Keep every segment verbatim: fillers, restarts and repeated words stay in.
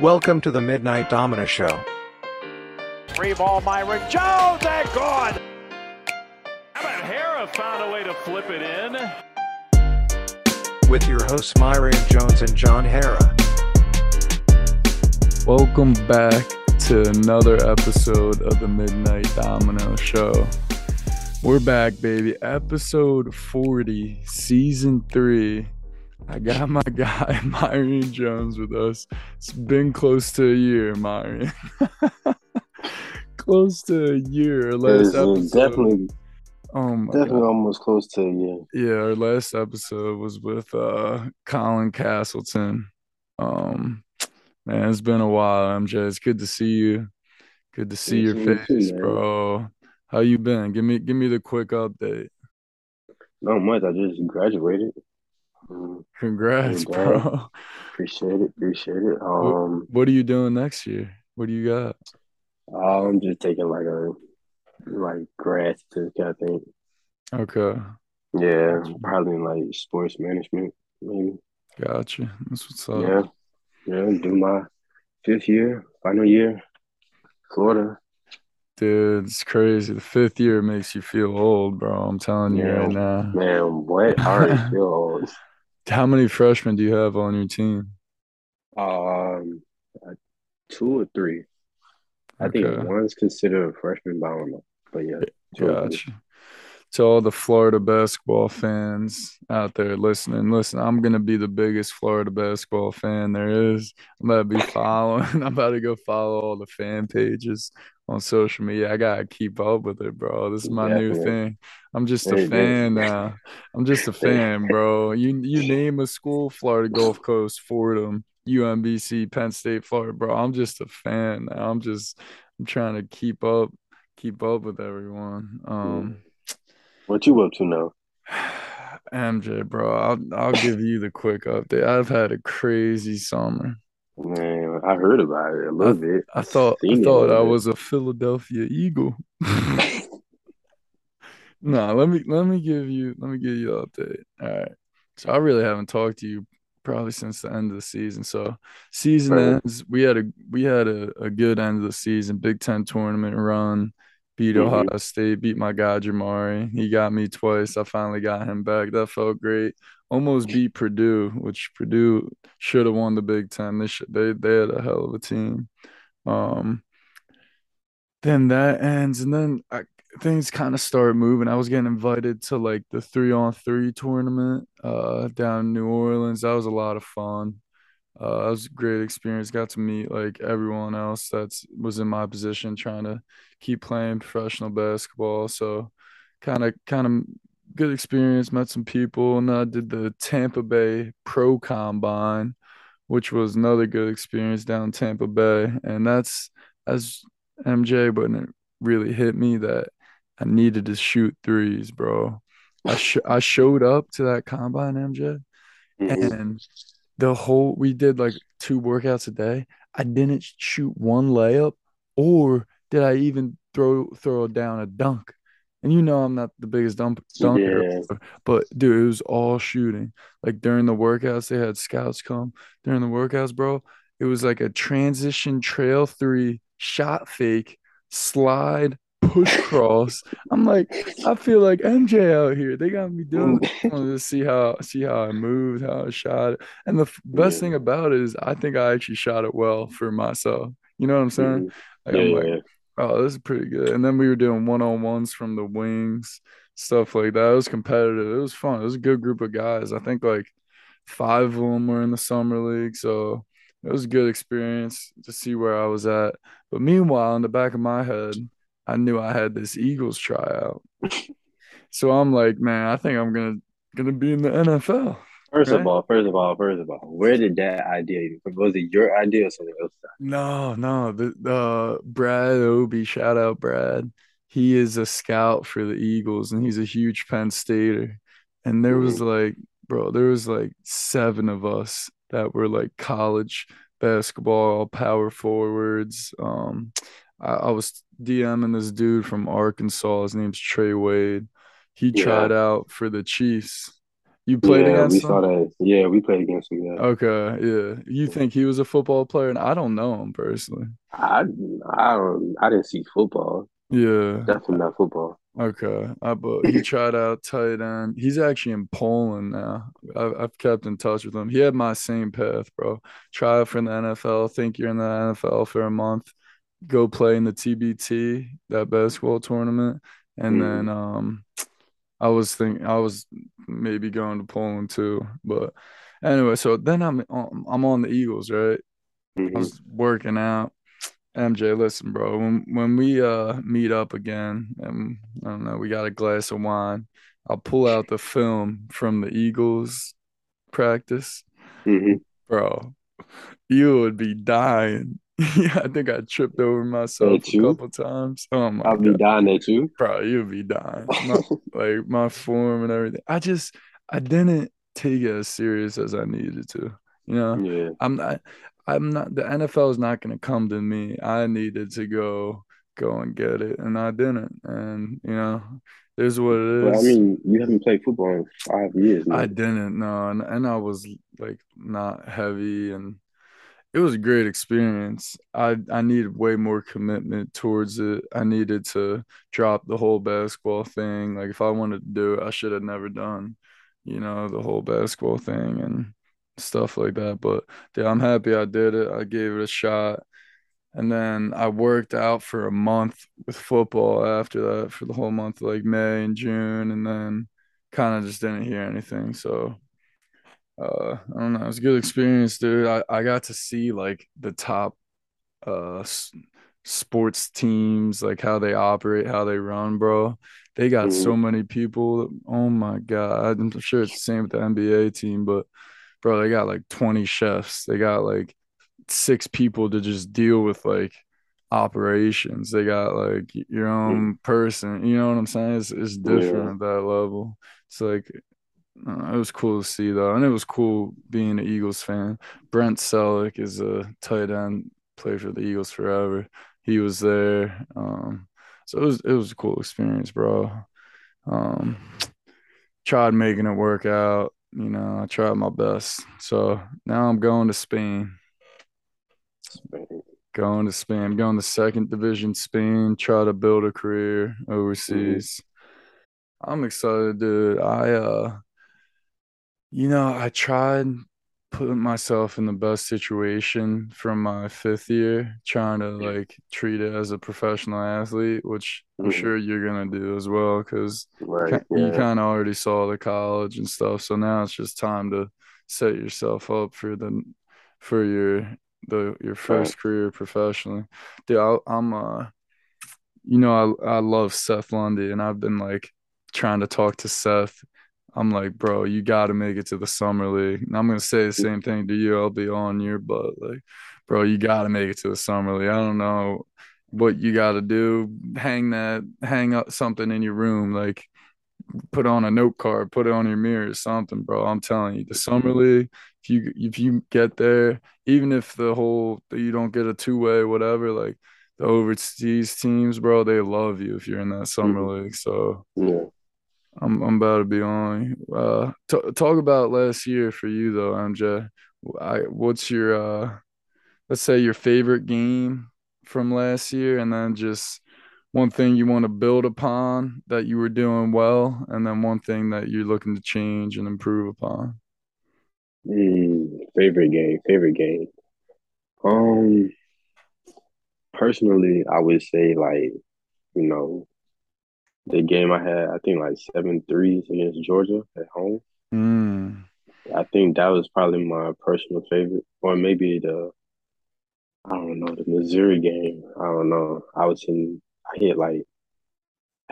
Welcome to the Midnight Domino Show. Three ball, Myron Jones, and good! How about Hera found a way to flip it in? With your hosts Myron Jones and John Hera. Welcome back to another episode of the Midnight Domino Show. We're back, baby. Episode forty, season three. I got my guy Myron Jones with us. It's been close to a year, Myron. Close to a year. Last episode, definitely. Oh my definitely God. Almost close to a year. Yeah, our last episode was with uh, Colin Castleton. Um, man, it's been a while, M J. It's good to see you. Good to see good your face, too, bro. How you been? Give me, give me the quick update. Not much. I just graduated. Congrats, bro. Appreciate it. Appreciate it. Um, what, what are you doing next year? What do you got? I'm just taking like a like grad certificate, I think. Okay. Yeah, probably in like sports management, maybe. Gotcha. That's what's up. Yeah, yeah. Do my fifth year, final year, Florida. Dude, it's crazy. The fifth year makes you feel old, bro. I'm telling you man, right now. Man, what? I already feel old. How many freshmen do you have on your team? Um, two or three. I okay. think one's considered a freshman, but I don't know. But yeah, gotcha. To all the Florida basketball fans out there listening, listen, I'm going to be the biggest Florida basketball fan there is. I'm about to be following. I'm about to go follow all the fan pages on social media. I got to keep up with it, bro. This is my yeah, new man. thing. I'm just there a fan is. now. I'm just a fan, bro. You you name a school, Florida Gulf Coast, Fordham, U M B C, Penn State, Florida, bro. I'm just a fan now. I'm just I'm trying to keep up, keep up with everyone. Um mm. What you up to now? M J, bro, I'll, I'll give you the quick update. I've had a crazy summer. Man, I heard about it a little I, bit. I thought I, thought I was a Philadelphia Eagle. nah, let me let me give you let me give you an update. All right. So I really haven't talked to you probably since the end of the season. So season right. ends. We had a we had a, a good end of the season. Big Ten tournament run. Beat Ohio mm-hmm. State, beat my guy Jamari. He got me twice. I finally got him back. That felt great. Almost beat Purdue, which Purdue should have won the Big Ten. They, should, they they had a hell of a team. Um, then that ends, and then I, things kind of started moving. I was getting invited to, like, the three-on-three tournament uh, down in New Orleans. That was a lot of fun. Uh, that was a great experience. Got to meet, like, everyone else that was in my position trying to keep playing professional basketball. So kind of kind of good experience. Met some people. And I did the Tampa Bay Pro Combine, which was another good experience down in Tampa Bay. And that's, as M J, but it really hit me that I needed to shoot threes, bro. I, sh- I showed up to that combine, M J, mm-hmm. and – The whole we did like two workouts a day. I didn't shoot one layup, or did I even throw throw down a dunk? And you know I'm not the biggest dunk, dunker, yeah. but dude, it was all shooting. Like during the workouts, they had scouts come during the workouts, bro. It was like a transition trail three, shot fake, slide, push cross. I'm like, I feel like M J out here. They got me doing to see how see how I moved, how I shot it. And the f- best yeah. thing about it is I think I actually shot it well for myself. You know what I'm saying? Like, yeah, I'm like, yeah. oh, this is pretty good. And then we were doing one-on-ones from the wings, stuff like that. It was competitive. It was fun. It was a good group of guys. I think like five of them were in the summer league, so it was a good experience to see where I was at. But meanwhile, in the back of my head, I knew I had this Eagles tryout. So I'm like, man, I think I'm going to gonna be in the N F L. First right? of all, first of all, first of all, where did that idea come from? Was it your idea or something else? No, no. The uh, Brad, Obie, shout out Brad. He is a scout for the Eagles, and he's a huge Penn Stater. And there was like, bro, there was like seven of us that were like college basketball, power forwards. Um, I, I was – DMing this dude from Arkansas. His name's Trey Wade. He yeah. tried out for the Chiefs. You played yeah, against we him? Saw that. Yeah, we played against him. Yeah. Okay, yeah. You think he was a football player? And I don't know him personally. I, I, don't, I didn't see football. Yeah. Definitely not football. Okay. I, but he tried out tight end. He's actually in Poland now. I've, I've kept in touch with him. He had my same path, bro. Try out for the N F L. Think you're in the N F L for a month. Go play in the T B T, that basketball tournament. And mm. then um, I was thinking I was maybe going to Poland too, but anyway. So then I'm I'm on the Eagles, right? Mm-hmm. I was working out. M J, listen, bro. When when we uh meet up again, and I don't know, we got a glass of wine. I'll pull out the film from the Eagles practice, mm-hmm. bro. You would be dying. Yeah, I think I tripped over myself a couple times. Oh my I'll God. Be dying at you. Bro, you'll be dying. My, like my form and everything. I just I didn't take it as serious as I needed to. You know? Yeah. I'm not I'm not the N F L is not gonna come to me. I needed to go go and get it. And I didn't. And you know, it is what it is. Well, I mean, you haven't played football in five years, man. I didn't, no, and and I was like not heavy and it was a great experience. I, I needed way more commitment towards it. I needed to drop the whole basketball thing. Like, if I wanted to do it, I should have never done, you know, the whole basketball thing and stuff like that. But, yeah, I'm happy I did it. I gave it a shot. And then I worked out for a month with football after that for the whole month, like May and June, and then kind of just didn't hear anything. So – Uh, I don't know. It was a good experience, dude. I, I got to see, like, the top uh, s- sports teams, like, how they operate, how they run, bro. They got so many people. Oh, my God. I'm sure it's the same with the N B A team, but, bro, they got, like, twenty chefs. They got, like, six people to just deal with, like, operations. They got, like, your own person. You know what I'm saying? It's, it's different yeah. at that level. It's, like – Uh, it was cool to see, though, and it was cool being an Eagles fan. Brent Selleck is a tight end, played for the Eagles forever. He was there, um, so it was it was a cool experience, bro. Um, tried making it work out, you know. I tried my best, so now I'm going to Spain. Spain. Going to Spain. I'm going to second division Spain. Try to build a career overseas. Mm-hmm. I'm excited, dude. I uh. You know, I tried putting myself in the best situation from my fifth year, trying to, like, treat it as a professional athlete, which I'm sure you're going to do as well because right, yeah. you kind of already saw the college and stuff. So now it's just time to set yourself up for the for your the your first right. career professionally. Dude, I, I'm, uh, you know, I, I love Seth Lundy, and I've been, like, trying to talk to Seth. I'm like, bro, you got to make it to the summer league. And I'm going to say the same thing to you. I'll be on your butt. Like, bro, you got to make it to the summer league. I don't know what you got to do. Hang that, hang up something in your room. Like, put on a note card, put it on your mirror or something, bro. I'm telling you, the summer league, if you, if you get there, even if the whole, you don't get a two-way, whatever, like the overseas teams, bro, they love you if you're in that summer mm-hmm. league. So, yeah. I'm I'm about to be on. Uh, t- talk about last year for you though, M J. I what's your uh, let's say your favorite game from last year, and then just one thing you want to build upon that you were doing well, and then one thing that you're looking to change and improve upon. Mm, favorite game, favorite game. Um, personally, I would say like you know. The game I had, I think, like, seven threes against Georgia at home. Mm. I think that was probably my personal favorite. Or maybe the, I don't know, the Missouri game. I don't know. I was in, I hit, like,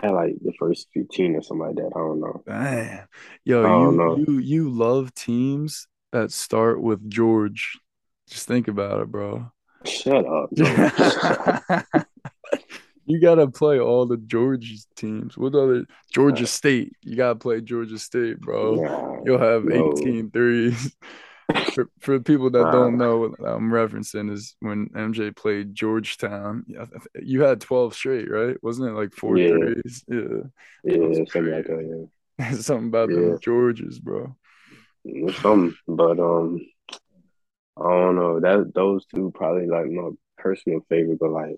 I had, like, the first fifteen or something like that. I don't know. Damn. Yo, I don't you, know. you you love teams that start with George. Just think about it, bro. Shut up, bro. You got to play all the Georgia teams. What other? Georgia yeah. State. You got to play Georgia State, bro. Yeah, You'll have no. eighteen threes. For, for people that wow. don't know what I'm referencing is when M J played Georgetown. You had twelve straight, right? Wasn't it like four yeah. threes? Yeah. Yeah, something like that, yeah. Something about yeah. the Georgias, bro. or something. But um, I don't know. That those two probably like my personal favorite. But like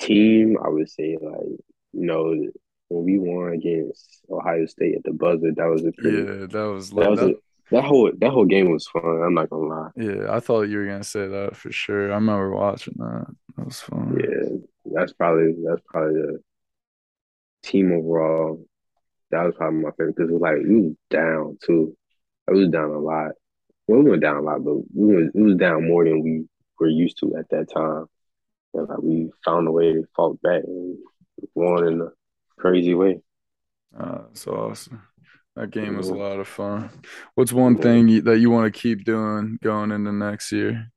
team, I would say like you know when we won against Ohio State at the buzzer, that was a pretty, yeah, that was like that was that. A, That whole that whole game was fun. I'm not gonna lie. Yeah, I thought you were gonna say that for sure. I remember watching that. That was fun. Yeah, that's probably that's probably the team overall. That was probably my favorite because it was like we was down too. I was down a lot. Well, we went down a lot, but we was we was down more than we were used to at that time. And like we found a way to fought back and won in a crazy way. Uh, that's awesome. That game was a lot of fun. What's one thing you, that you want to keep doing going into next year?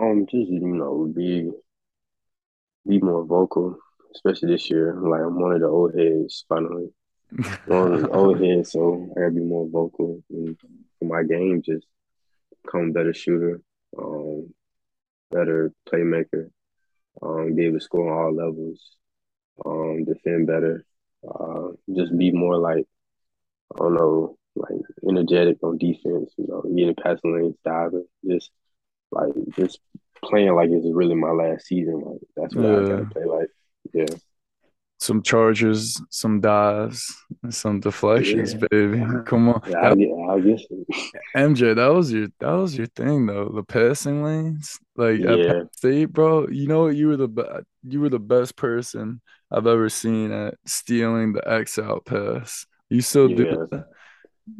Um, just, you know, be be more vocal, especially this year. Like, I'm one of the old heads, finally. One of the old heads, so I got to be more vocal. And for my game, just become a better shooter, um, better playmaker, um, be able to score on all levels, um, defend better, uh, just be more like, I don't know, like energetic on defense, you know, getting passing lanes, diving, just like just playing like it's really my last season. Like that's what yeah. I gotta play like. Yeah. Some charges, some dives, some deflections, yeah. baby. Come on. Yeah, I get, I guess so. M J, that was your that was your thing though. The passing lanes, like yeah. at Penn State, bro. You know what? You were the be- you were the best person I've ever seen at stealing the X out pass. You still yeah. do that?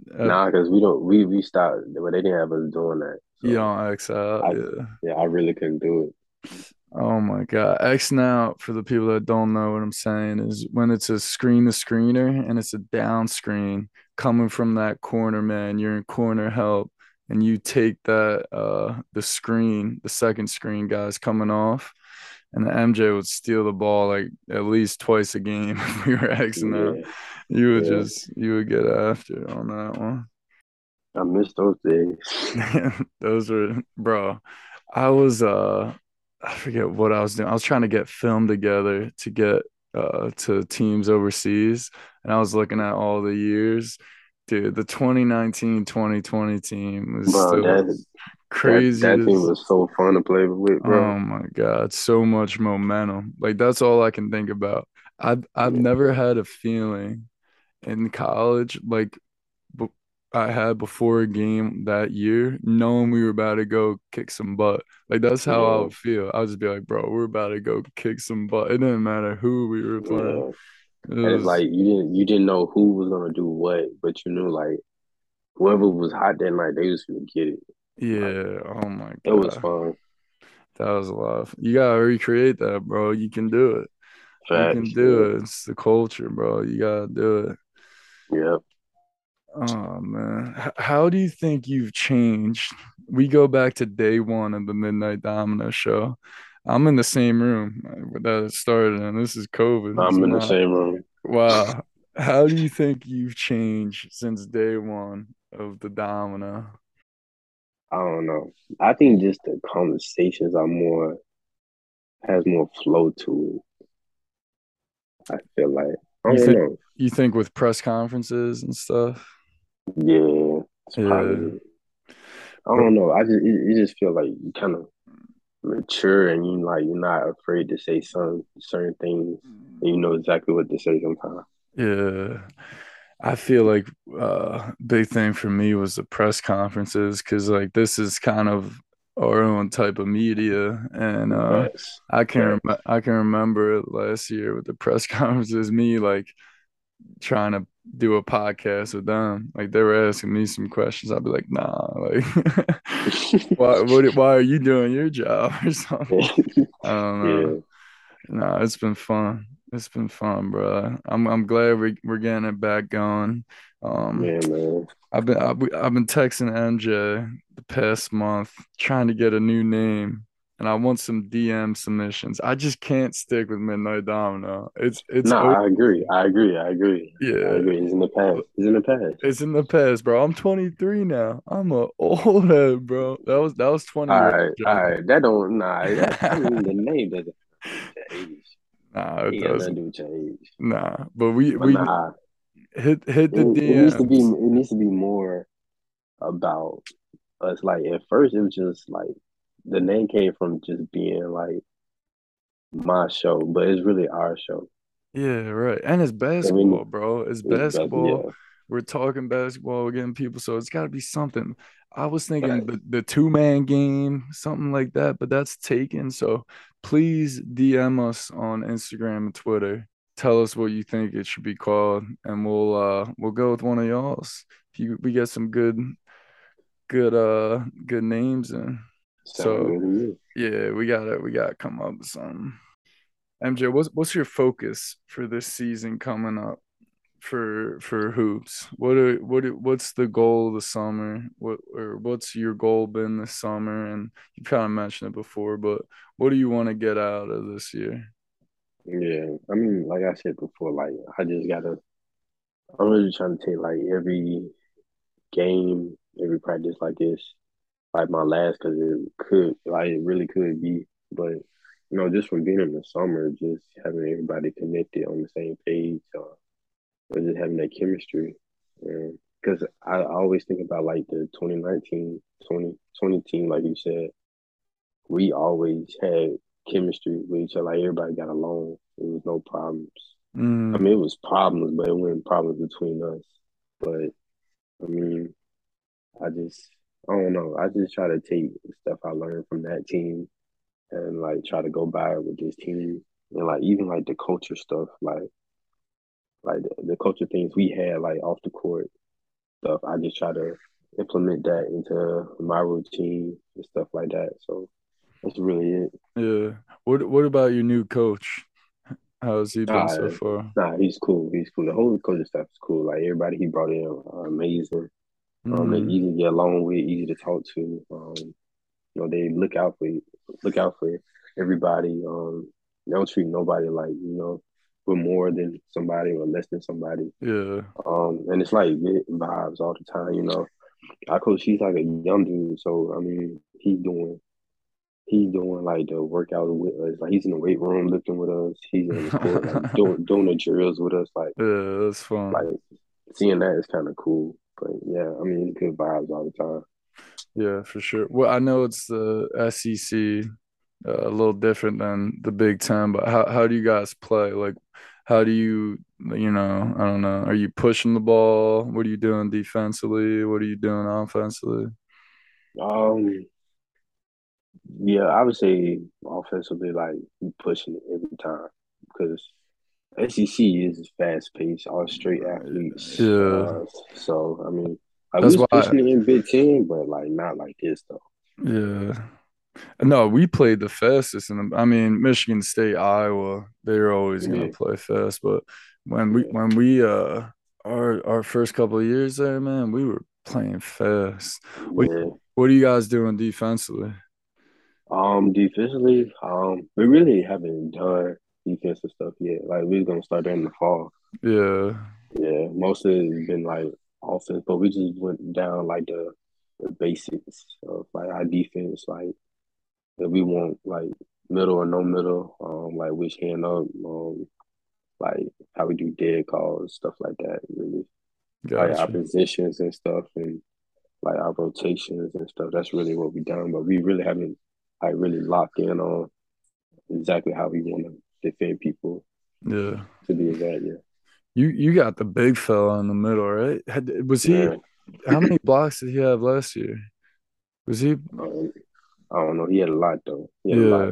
Nah, because we don't we we stopped, but they didn't have us doing that. So you don't X out. I, yeah. yeah, I really couldn't do it. Oh my God. X now, for the people that don't know what I'm saying, is when it's a screen the screener and it's a down screen coming from that corner, man. You're in corner help and you take that uh the screen, the second screen guys coming off. And the M J would steal the ball like at least twice a game if we were Xing yeah. out. You would yeah. just you would get after on that one. I missed those days. Those were bro. I was uh I forget what I was doing. I was trying to get film together to get uh to teams overseas, and I was looking at all the years. Dude, the twenty nineteen twenty twenty team was bro, still that, crazy. That, that team was so fun to play with, bro. Oh my God, so much momentum. Like that's all I can think about. I've I've yeah. never had a feeling in college like b- I had before a game that year, knowing we were about to go kick some butt. Like that's how yeah. I would feel. I would just be like, bro, we're about to go kick some butt. It didn't matter who we were playing. Yeah. And it's like you didn't you didn't know who was gonna do what, but you knew like whoever was hot that night, they was gonna get it. Yeah, like, oh my God, it was fun. That was a lot. Of, you gotta recreate that, bro. You can do it. Facts. You can do it. It's the culture, bro. You gotta do it. Yep. Oh man, how do you think you've changed? We go back to day one of the Midnight Domino Show. I'm in the same room that it started in. This is COVID. I'm it's in not... the same room. Wow. How do you think you've changed since day one of the Domino? I don't know. I think just the conversations are more, has more flow to it. I feel like. I don't you think, know. You think with press conferences and stuff? Yeah. It's probably, yeah. I don't know. I just, it, it just feel like you kind of, mature and you like you're not afraid to say some certain things and you know exactly what to say sometimes. Yeah, I feel like uh big thing for me was the press conferences because like this is kind of our own type of media and uh yes. I can yes. rem- I can remember it last year with the press conferences me like trying to do a podcast with them. Like they were asking me some questions. I'd be like, nah, like why what, why are you doing your job or something? I don't know. Yeah. Nah, it's been fun. It's been fun, bro. I'm I'm glad we we're getting it back going. Um yeah, man. I've been I've, I've been texting M J the past month trying to get a new name. And I want some D M submissions. I just can't stick with Midnight Domino. It's it's. No, over. I agree. I agree. I agree. Yeah, I agree. It's in the past. It's in the past. It's in the past, bro. I'm twenty-three now. I'm a old head, bro. That was that was twenty. All right, all right. That don't nah. That, I mean, the name doesn't change. Nah, it doesn't do change. Nah, but we but we. Nah. hit hit the D Ms. It, it needs to be it needs to be more about us. Like at first, it was just like the name came from just being like my show, but it's really our show. Yeah, right. And it's basketball, I mean, bro. It's, it's basketball. Best, yeah. We're talking basketball, we're getting people, so it's got to be something. I was thinking right. the, the two-man game, something like that, but that's taken. So please D M us on Instagram and Twitter. Tell us what you think it should be called, and we'll uh, we'll go with one of y'all's. If you, we get some good, good, uh, good names in. So yeah, we got it. We got to come up with something. M J, what's what's your focus for this season coming up? For for hoops, what are what are, what's the goal of the summer? What or what's your goal been this summer? And you kind of mentioned it before, but what do you want to get out of this year? Yeah, I mean, like I said before, like I just gotta. I'm really trying to take like every game, every practice like this, like my last, because it could, like it really could be, but you know, just from being in the summer, just having everybody connected on the same page or. Or just having that chemistry. Because yeah. I, I always think about, like, the twenty nineteen, twenty twenty team, like you said. We always had chemistry with each other. Like, everybody got along. There was no problems. Mm. I mean, it was problems, but it wasn't problems between us. But, I mean, I just, I don't know. I just try to take stuff I learned from that team and, like, try to go by it with this team. And, like, even, like, the culture stuff, like, Like, the, the culture things we had, like, off the court stuff, I just try to implement that into my routine and stuff like that. So, that's really it. Yeah. What What about your new coach? How's he been nah, so far? Nah, he's cool. He's cool. The whole coaching stuff is cool. Like, everybody he brought in are amazing. Mm-hmm. Um, they're easy to get along with, easy to talk to. Um, you know, they look out for, look out for everybody. Um, they don't treat nobody like, you know, more than somebody or less than somebody. Yeah. Um, and it's like good vibes all the time, you know. Our coach, he's like a young dude, so I mean, he's doing, he's doing like the workouts with us. Like he's in the weight room lifting with us. He's in the court, like, doing doing the drills with us. Like yeah, that's fun. Like seeing that is kind of cool. But yeah, I mean, good vibes all the time. Yeah, for sure. Well, I know it's the S E C. Uh, a little different than the Big Ten, but how how do you guys play? Like, how do you, you know, I don't know. Are you pushing the ball? What are you doing defensively? What are you doing offensively? Um, yeah, I would say offensively, like, you pushing it every time because S E C is fast-paced, all straight athletes. Yeah. Uh, so, I mean, I That's was why pushing it in Big Ten, but, like, not like this, though. Yeah. No, we played the fastest. And I mean, Michigan State, Iowa, they're always yeah. going to play fast. But when we, when we, uh, our our first couple of years there, man, we were playing fast. What, yeah. what are you guys doing defensively? Um, defensively, um, we really haven't done defensive stuff yet. Like we're gonna start that in the fall. Yeah, yeah. Mostly it's been like offense, but we just went down like the, the basics of like our defense, like. That we want, like, middle or no middle, um, like, which hand up, um, like, how we do dead calls, stuff like that, really. Gotcha. Like, our positions and stuff and, like, our rotations and stuff. That's really what we've done. But we really haven't, like, really locked in on exactly how we want to defend people. Yeah. To be exact, yeah. You, you got the big fella in the middle, right? Had, was he yeah. – how many blocks did he have last year? Was he um, – I don't know. He had a lot, though. He had yeah. a lot.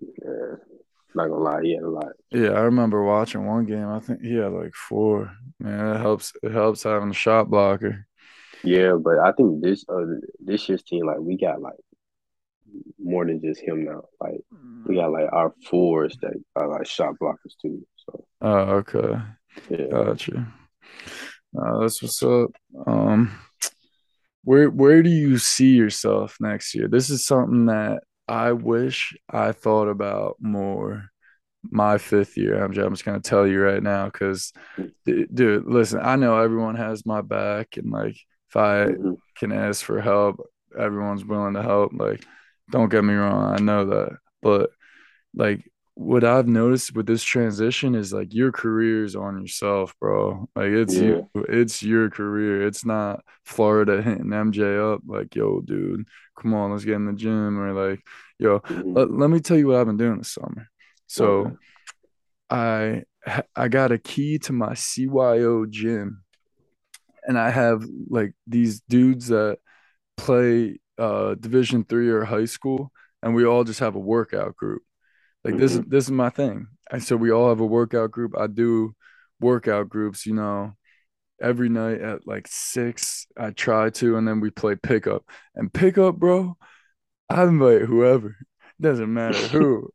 Yeah. Not going to lie. He had a lot. Yeah, I remember watching one game. I think he had, like, four. Man, it helps It helps having a shot blocker. Yeah, but I think this uh, this year's team, like, we got, like, more than just him now. Like, we got, like, our fours that are, like, shot blockers, too. So. Oh, okay. Yeah. Gotcha. Uh, that's what's up. Um. Where where do you see yourself next year? This is something that I wish I thought about more my fifth year. I'm just, I'm just going to tell you right now because, dude, listen, I know everyone has my back and, like, if I can ask for help, everyone's willing to help. Like, don't get me wrong. I know that. But, like, what I've noticed with this transition is, like, your career's on yourself, bro. Like, it's yeah. you, it's your career. It's not Florida hitting M J up like, yo, dude, come on, let's get in the gym. Or like, yo, mm-hmm. let, let me tell you what I've been doing this summer. So okay. I I got a key to my C Y O gym, and I have, like, these dudes that play uh, Division three or high school, and we all just have a workout group. Like, this is this is my thing. And so we all have a workout group. I do workout groups, you know, every night at like six. I try to, and then we play pickup. And pickup, bro, I invite whoever. Doesn't matter who.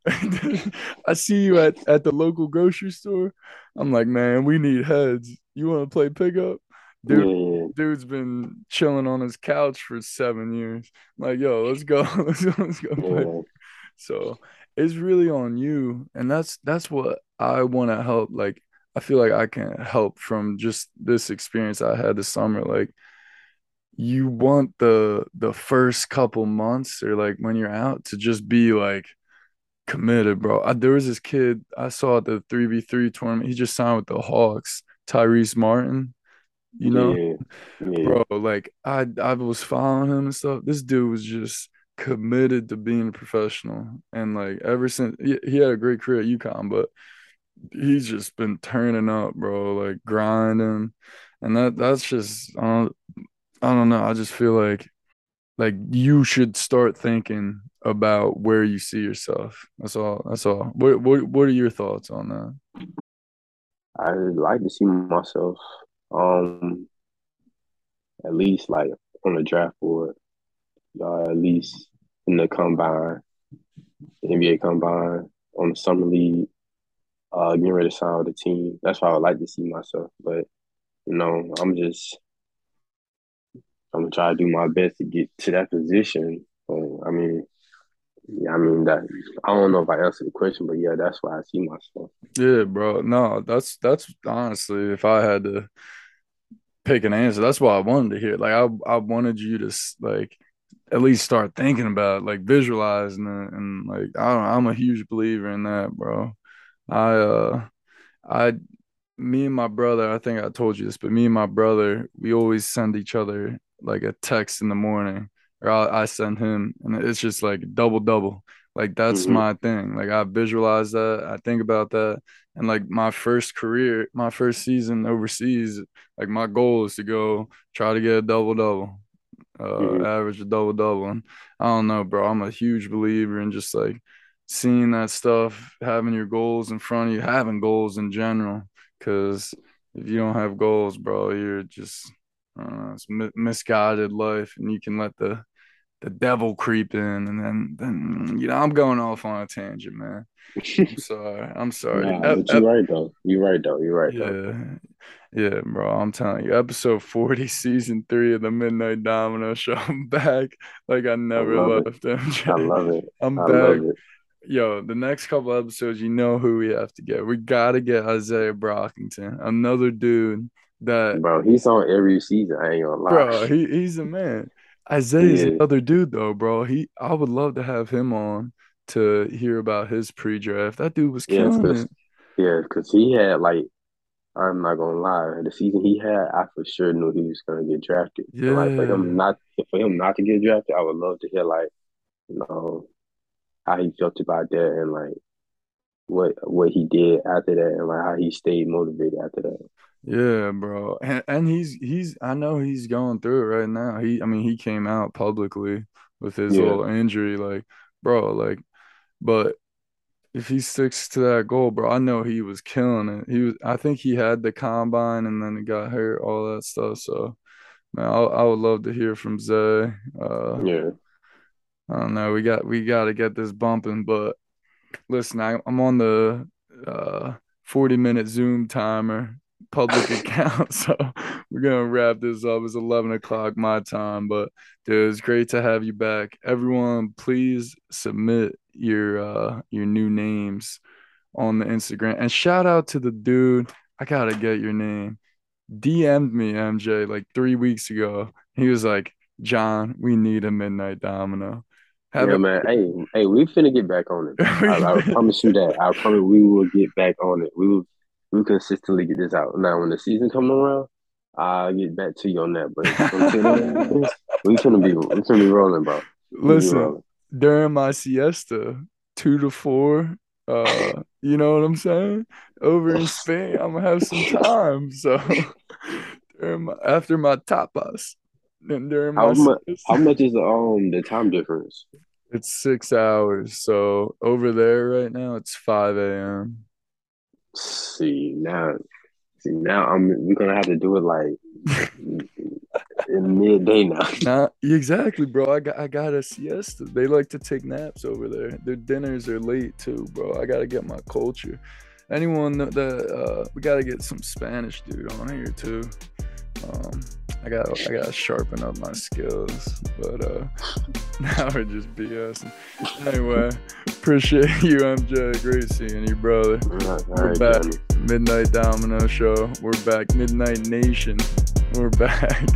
I see you at, at the local grocery store. I'm like, man, we need heads. You want to play pickup? Dude, dude's been chilling on his couch for seven years. I'm like, yo, let's go. let's go. Let's go play. So it's really on you, and that's that's what I want to help. Like, I feel like I can help from just this experience I had this summer. Like, you want the the first couple months, or like when you're out, to just be like committed, bro. I, there was this kid I saw at the three v three tournament. He just signed with the Hawks, Tyrese Martin. You know, yeah, yeah. bro. Like, I I was following him and stuff. This dude was just committed to being a professional, and like ever since he, he had a great career at UConn, but he's just been turning up, bro, like grinding. And that that's just I don't, I don't know I just feel like like you should start thinking about where you see yourself. That's all that's all what what, what are your thoughts on that? I like to see myself um at least like on the draft board. Uh, at least in the combine, the N B A combine, on the summer league, uh, getting ready to sign with the team. That's how I would like to see myself. But, you know, I'm just – I'm going to try to do my best to get to that position. So, I mean, yeah, I mean, that. I don't know if I answered the question, but, yeah, that's why I see myself. Yeah, bro. No, that's that's honestly, if I had to pick an answer, that's why I wanted to hear. Like, I, I wanted you to, like – at least start thinking about it, like visualizing it. And like, I don't know, I'm a huge believer in that, bro. I, uh, I, me and my brother, I think I told you this, but me and my brother, we always send each other like a text in the morning, or I'll, I send him, and it's just like double, double. Like, that's mm-hmm. my thing. Like, I visualize that. I think about that. And like my first career, my first season overseas, like my goal is to go try to get a double, double. Uh, mm-hmm. Average a double double, and I don't know, bro. I'm a huge believer in just like seeing that stuff, having your goals in front of you, having goals in general. Because if you don't have goals, bro, you're just I don't know, it's mi- misguided life, and you can let the the devil creep in, and then then you know I'm going off on a tangent, man. I'm sorry, I'm sorry. Nah, e- you're right though. You're right though. You're right though. Yeah. Yeah, bro, I'm telling you, episode forty, season three of the Midnight Domino Show. I'm back. Like, I never I left it. M J. I love it. I'm I back. It. Yo, the next couple episodes, you know who we have to get. We got to get Isaiah Brockington, another dude that. Bro, he's on every season. I ain't gonna lie. Bro, he, he's a man. Isaiah's yeah. another dude, though, bro. He, I would love to have him on to hear about his pre-draft. That dude was killing yeah, it. Yeah, because he had, like, I'm not gonna lie. The season he had, I for sure knew he was gonna get drafted. Yeah. Like, for him not, for him not to get drafted, I would love to hear like, you know, how he felt about that, and like what what he did after that, and like how he stayed motivated after that. Yeah, bro. And and he's he's I know he's going through it right now. He I mean he came out publicly with his yeah. little injury, like, bro, like, but. If he sticks to that goal, bro, I know he was killing it. He was, I think he had the combine, and then he got hurt, all that stuff. So, man, I, I would love to hear from Zay. Uh, yeah, I don't know. We got we got to get this bumping. But listen, I, I'm on the uh, forty minute Zoom timer, public account. So we're gonna wrap this up. It's eleven o'clock my time. But dude, it's great to have you back. Everyone, please submit your uh your new names on the Instagram, and shout out to the dude, I gotta get your name, D M'd me M J like three weeks ago. He was like, John, we need a Midnight Domino. Have yeah, a- man. Hey, hey, we finna get back on it. I, I promise you that. I promise we will get back on it. We will. We consistently get this out. Now, when the season comes around, I'll get back to you on that. But until we finna be, we finna be rolling, bro. We Listen, rolling. During my siesta, two to four. Uh, you know what I'm saying? Over in Spain, I'm gonna have some time. So during my, after my tapas, and during how my much, how much is the, um the time difference? It's six hours. So over there right now, it's five a.m. See now, see now, I'm we're gonna have to do it like in midday now. Nah, exactly, bro. I got I got a siesta. They like to take naps over there. Their dinners are late too, bro. I gotta get my culture. Anyone that uh, we gotta get some Spanish dude on here too. Um, I gotta I gotta sharpen up my skills. But uh, now we're just BSing. Anyway, appreciate you, M J. Great seeing you, brother. All right, we're all back. Right, Midnight Domino Show. We're back. Midnight Nation. We're back.